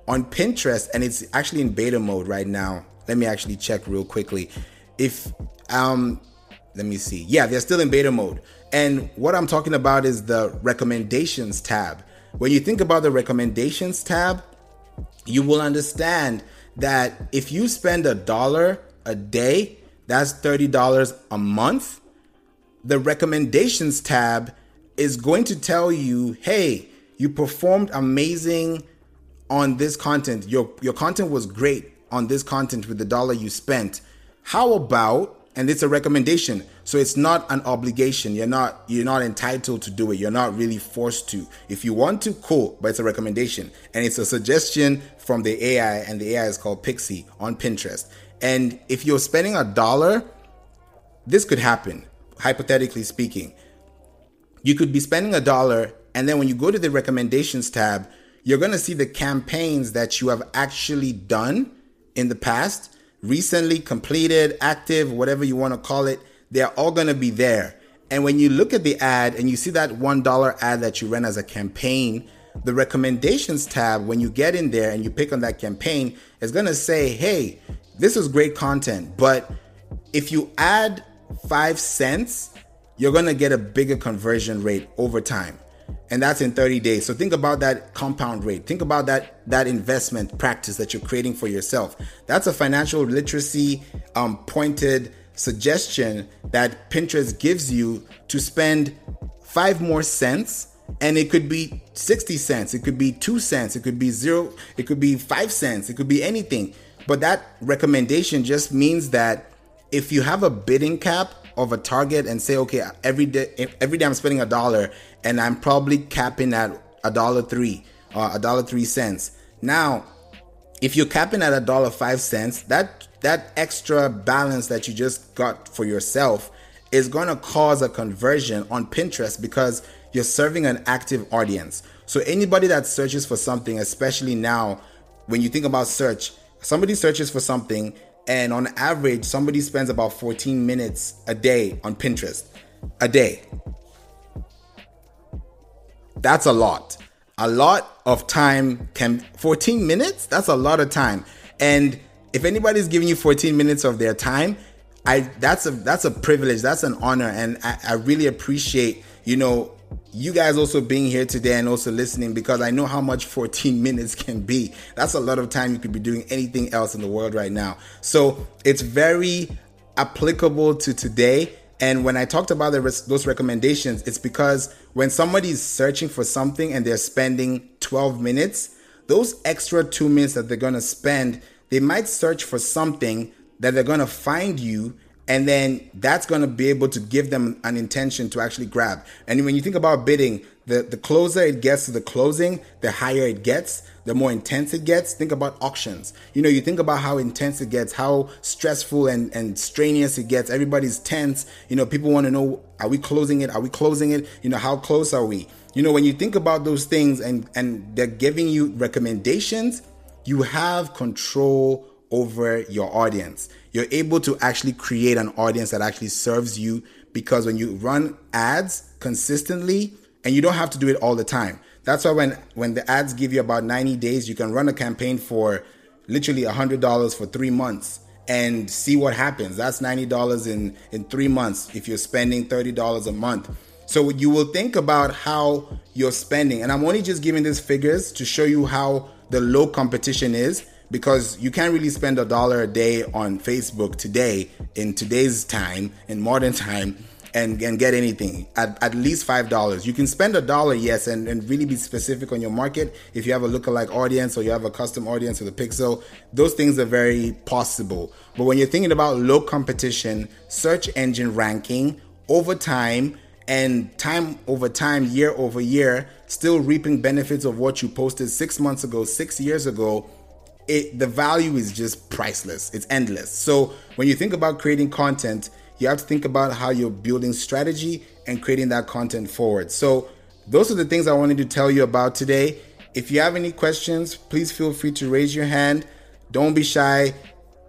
On Pinterest, and it's actually in beta mode right now. Let me actually check real quickly. If, um, let me see. Yeah, they're still in beta mode. And what I'm talking about is the recommendations tab. When you think about the recommendations tab, you will understand that if you spend a dollar a day, that's thirty dollars a month. The recommendations tab is going to tell you, hey, you performed amazing on this content, your your content was great on this content with the dollar you spent. How about, and it's a recommendation, so it's not an obligation. You're not you're not entitled to do it. You're not really forced to. If you want to, cool, but it's a recommendation. And it's a suggestion from the A I, and the A I is called Pixie on Pinterest. And if you're spending a dollar, this could happen, hypothetically speaking. You could be spending a dollar, and then when you go to the recommendations tab, you're going to see the campaigns that you have actually done in the past, recently completed, active, whatever you want to call it. They're all going to be there. And when you look at the ad and you see that one dollar ad that you ran as a campaign, the recommendations tab, when you get in there and you pick on that campaign, is going to say, hey, this is great content, but if you add five cents, you're going to get a bigger conversion rate over time. And that's in thirty days. So think about that compound rate. Think about that that investment practice that you're creating for yourself. That's a financial literacy um, pointed suggestion that Pinterest gives you to spend five more cents. And it could be sixty cents. It could be two cents. It could be zero. It could be five cents. It could be anything. But that recommendation just means that if you have a bidding cap of a target and say, okay, every day, every day I'm spending a dollar and I'm probably capping at a dollar three or a dollar three cents. Now, if you're capping at a dollar five cents, that that extra balance that you just got for yourself is going to cause a conversion on Pinterest because you're serving an active audience. So anybody that searches for something, especially now, when you think about search, somebody searches for something. And on average, somebody spends about fourteen minutes a day on Pinterest, a day. That's a lot. A lot of time can, fourteen minutes? That's a lot of time. And if anybody's giving you fourteen minutes of their time, I that's a that's a privilege, that's an honor. And I, I really appreciate, you know, you guys also being here today and also listening because I know how much fourteen minutes can be. That's a lot of time you could be doing anything else in the world right now. So it's very applicable to today. And when I talked about the res- those recommendations, it's because when somebody is searching for something and they're spending twelve minutes, those extra two minutes that they're going to spend, they might search for something that they're going to find you And then that's going to be able to give them an intention to actually grab. And when you think about bidding, the, the closer it gets to the closing, the higher it gets, the more intense it gets. Think about auctions. You know, you think about how intense it gets, how stressful and, and strenuous it gets. Everybody's tense. You know, people want to know, are we closing it? Are we closing it? You know, how close are we? You know, when you think about those things and, and they're giving you recommendations, you have control over your audience. You're able to actually create an audience that actually serves you, because when you run ads consistently, and you don't have to do it all the time. That's why when, when the ads give you about ninety days, you can run a campaign for literally one hundred dollars for three months and see what happens. That's ninety dollars in, in three months if you're spending thirty dollars a month. So you will think about how you're spending. And I'm only just giving these figures to show you how the low competition is, because you can't really spend a dollar a day on Facebook today, in today's time, in modern time, and, and get anything, at, at least five dollars. You can spend a dollar, yes, and, and really be specific on your market. If you have a lookalike audience or you have a custom audience with a pixel, those things are very possible. But when you're thinking about low competition, search engine ranking over time, and time over time, year over year, still reaping benefits of what you posted six months ago, six years ago, It, the value is just priceless. It's endless. So when you think about creating content, you have to think about how you're building strategy and creating that content forward. So those are the things I wanted to tell you about today. If you have any questions, please feel free to raise your hand. Don't be shy.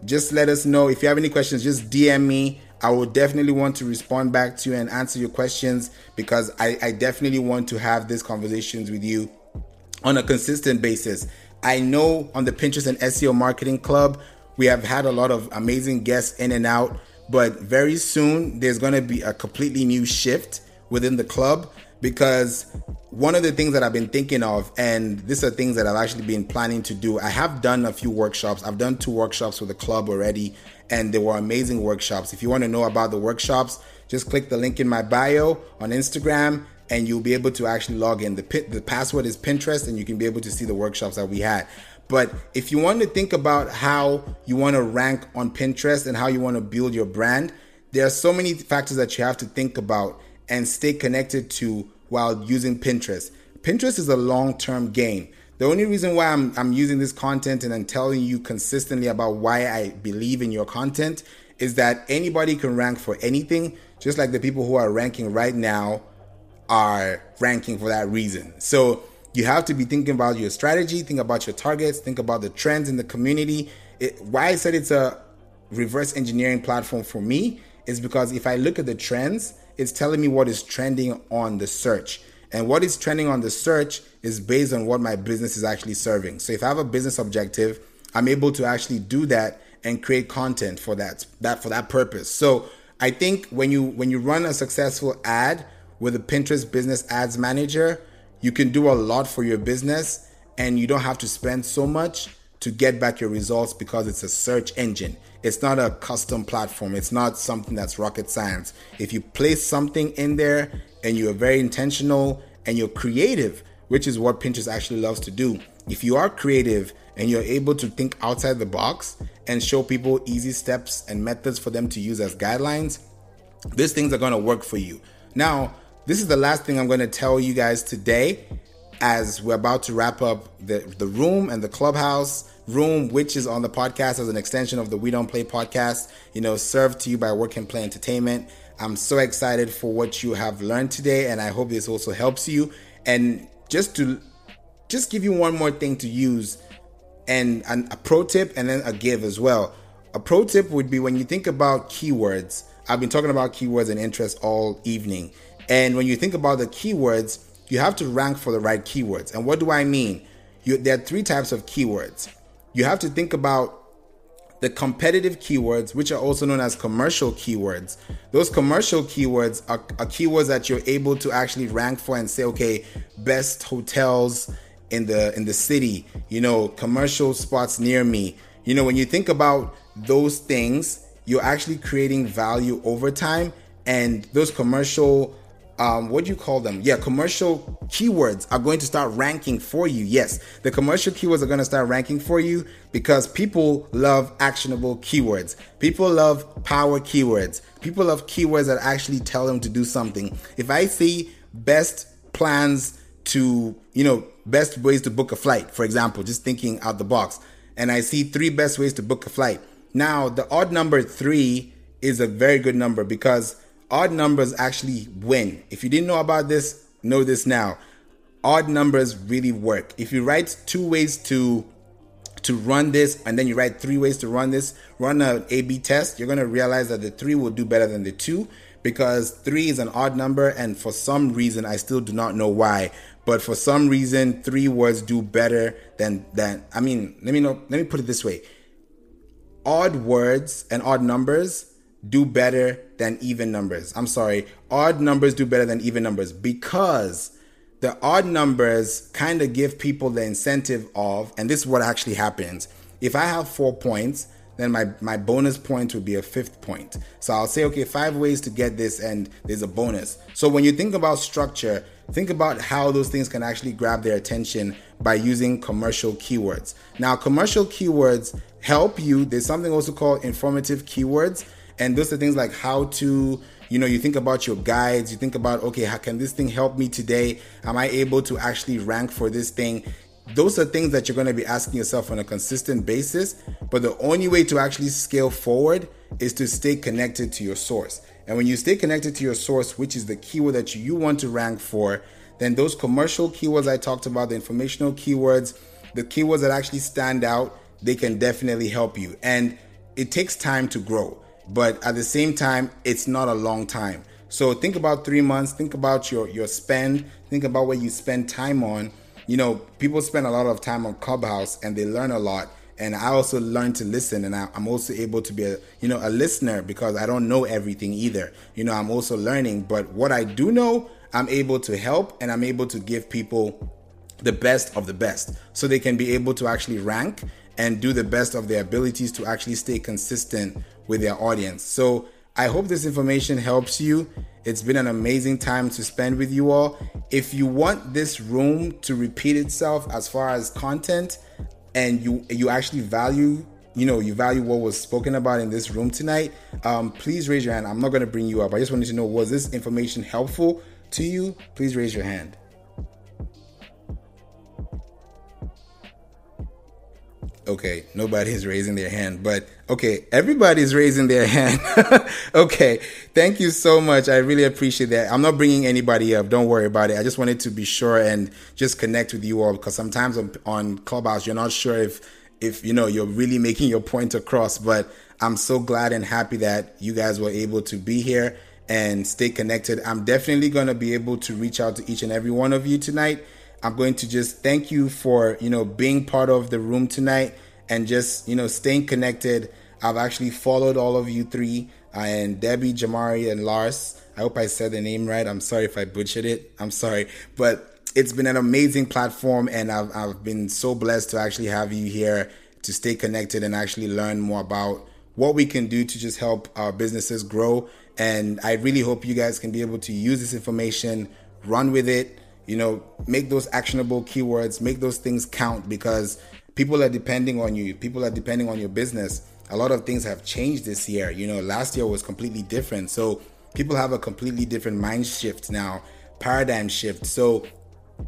Just let us know. If you have any questions, just D M me. I will definitely want to respond back to you and answer your questions, because I, I definitely want to have these conversations with you on a consistent basis. I know on the Pinterest and S E O Marketing Club, we have had a lot of amazing guests in and out, but very soon there's going to be a completely new shift within the club, because one of the things that I've been thinking of, and these are things that I've actually been planning to do. I have done a few workshops. I've done two workshops with the club already, and they were amazing workshops. If you want to know about the workshops, just click the link in my bio on Instagram, and you'll be able to actually log in. The pit, the password is Pinterest, and you can be able to see the workshops that we had. But if you want to think about how you want to rank on Pinterest and how you want to build your brand, there are so many factors that you have to think about and stay connected to while using Pinterest. Pinterest is a long-term game. The only reason why I'm, I'm using this content and I'm telling you consistently about why I believe in your content is that anybody can rank for anything, just like the people who are ranking right now are ranking for that reason. So you have to be thinking about your strategy, think about your targets, think about the trends in the community. It, why I said it's a reverse engineering platform for me is because if I look at the trends, it's telling me what is trending on the search. And what is trending on the search is based on what my business is actually serving. So if I have a business objective, I'm able to actually do that and create content for that, that for that purpose. So I think when you when you run a successful ad with the Pinterest Business Ads Manager, you can do a lot for your business, and you don't have to spend so much to get back your results, because it's a search engine. It's not a custom platform. It's not something that's rocket science. If you place something in there and you're very intentional and you're creative, which is what Pinterest actually loves to do. If you are creative and you're able to think outside the box and show people easy steps and methods for them to use as guidelines, these things are gonna work for you. Now, this is the last thing I'm going to tell you guys today, as we're about to wrap up the, the room and the Clubhouse room, which is on the podcast as an extension of the We Don't Play podcast, you know, served to you by Work and Play Entertainment. I'm so excited for what you have learned today, and I hope this also helps you. And just to just give you one more thing to use, and, and a pro tip, and then a give as well. A pro tip would be, when you think about keywords, I've been talking about keywords and interests all evening. And when you think about the keywords, you have to rank for the right keywords. And what do I mean? You, there are three types of keywords. You have to think about the competitive keywords, which are also known as commercial keywords. Those commercial keywords are, are keywords that you're able to actually rank for and say, okay, best hotels in the in the city, you know, commercial spots near me. You know, when you think about those things, you're actually creating value over time, and those commercial Um, what do you call them? Yeah, commercial keywords are going to start ranking for you. Yes, the commercial keywords are going to start ranking for you because people love actionable keywords. People love power keywords. People love keywords that actually tell them to do something. If I see best plans to, you know, best ways to book a flight, for example, just thinking out the box, and I see three best ways to book a flight. Now, the odd number three is a very good number because odd numbers actually win. If you didn't know about this, know this now. Odd numbers really work. If you write two ways to to run this and then you write three ways to run this, run an A B test, you're going to realize that the three will do better than the two because three is an odd number, and for some reason, I still do not know why, but for some reason, three words do better than, than I mean, let me know, let me put it this way. Odd words and odd numbers do better than even numbers. I'm sorry, odd numbers do better than even numbers because the odd numbers kind of give people the incentive of, and this is what actually happens. If I have four points, then my, my bonus point would be a fifth point. So I'll say, okay, five ways to get this, and there's a bonus. So when you think about structure, think about how those things can actually grab their attention by using commercial keywords. Now, commercial keywords help you. There's something also called informative keywords. And those are things like how to, you know, you think about your guides, you think about, okay, how can this thing help me today? Am I able to actually rank for this thing? Those are things that you're going to be asking yourself on a consistent basis. But the only way to actually scale forward is to stay connected to your source. And when you stay connected to your source, which is the keyword that you want to rank for, then those commercial keywords I talked about, the informational keywords, the keywords that actually stand out, they can definitely help you. And it takes time to grow. But at the same time, it's not a long time. So think about three months. Think about your, your spend. Think about what you spend time on. You know, people spend a lot of time on Clubhouse and they learn a lot. And I also learn to listen. And I, I'm also able to be a, you know, a listener because I don't know everything either. You know, I'm also learning. But what I do know, I'm able to help, and I'm able to give people the best of the best so they can be able to actually rank and do the best of their abilities to actually stay consistent with their audience. So I hope this information helps you. It's been an amazing time to spend with you all. If you want this room to repeat itself as far as content, and you you actually value, you know, you value what was spoken about in this room tonight, um, please raise your hand. I'm not going to bring you up. I just wanted to know, was this information helpful to you? Please raise your hand. Okay, nobody's raising their hand, but okay, everybody's raising their hand. Okay, thank you so much. I really appreciate that. I'm not bringing anybody up. Don't worry about it. I just wanted to be sure and just connect with you all because sometimes on, on Clubhouse, you're not sure if, if you know, you're really making your point across, but I'm so glad and happy that you guys were able to be here and stay connected. I'm definitely going to be able to reach out to each and every one of you tonight. I'm going to just thank you for, you know, being part of the room tonight and just, you know, staying connected. I've actually followed all of you three, uh, and Debbie, Jamari, and Lars. I hope I said the name right. I'm sorry if I butchered it. I'm sorry. But it's been an amazing platform, and I've, I've been so blessed to actually have you here to stay connected and actually learn more about what we can do to just help our businesses grow. And I really hope you guys can be able to use this information, run with it. You know, make those actionable keywords, make those things count because people are depending on you. People are depending on your business. A lot of things have changed this year. You know, last year was completely different. So people have a completely different mind shift now, paradigm shift. So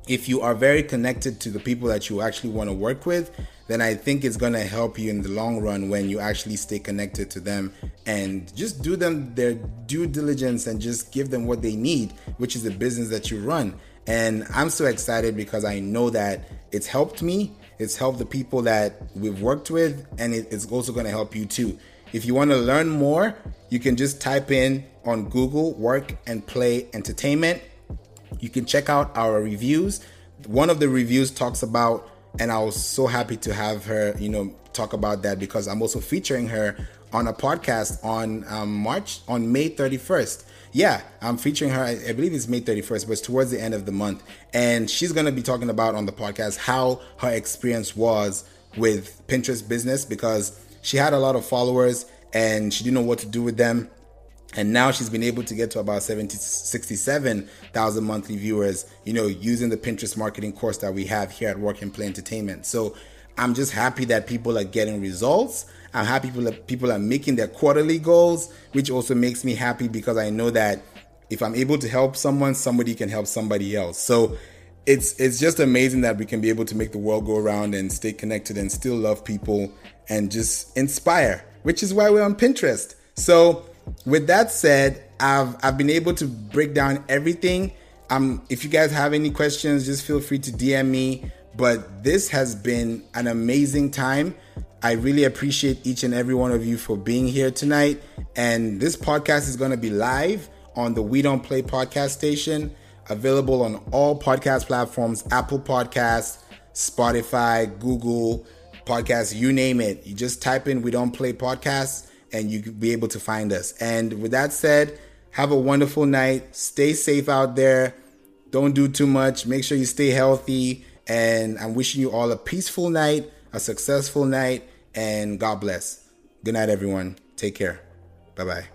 if you are very connected to the people that you actually want to work with, then I think it's going to help you in the long run when you actually stay connected to them and just do them their due diligence and just give them what they need, which is the business that you run. And I'm so excited because I know that it's helped me. It's helped the people that we've worked with, and it's also going to help you too. If you want to learn more, you can just type in on Google Work and Play Entertainment. You can check out our reviews. One of the reviews talks about, and I was so happy to have her, you know, talk about that because I'm also featuring her on a podcast on um, March, on May thirty-first. Yeah, I'm featuring her. I believe it's May thirty-first, but it's towards the end of the month. And she's going to be talking about on the podcast how her experience was with Pinterest Business because she had a lot of followers and she didn't know what to do with them. And now she's been able to get to about sixty-seven thousand monthly viewers, you know, using the Pinterest marketing course that we have here at Work and Play Entertainment. So I'm just happy that people are getting results. I'm happy people are, people are making their quarterly goals, which also makes me happy because I know that if I'm able to help someone, somebody can help somebody else. So it's it's just amazing that we can be able to make the world go around and stay connected and still love people and just inspire, which is why we're on Pinterest. So with that said, I've I've been able to break down everything. Um, if you guys have any questions, just feel free to D M me. But this has been an amazing time. I really appreciate each and every one of you for being here tonight. And this podcast is going to be live on the We Don't Play podcast station, available on all podcast platforms, Apple Podcasts, Spotify, Google Podcasts, you name it. You just type in We Don't Play Podcasts and you'll be able to find us. And with that said, have a wonderful night. Stay safe out there. Don't do too much. Make sure you stay healthy. And I'm wishing you all a peaceful night, a successful night, and God bless. Good night, everyone. Take care. Bye-bye.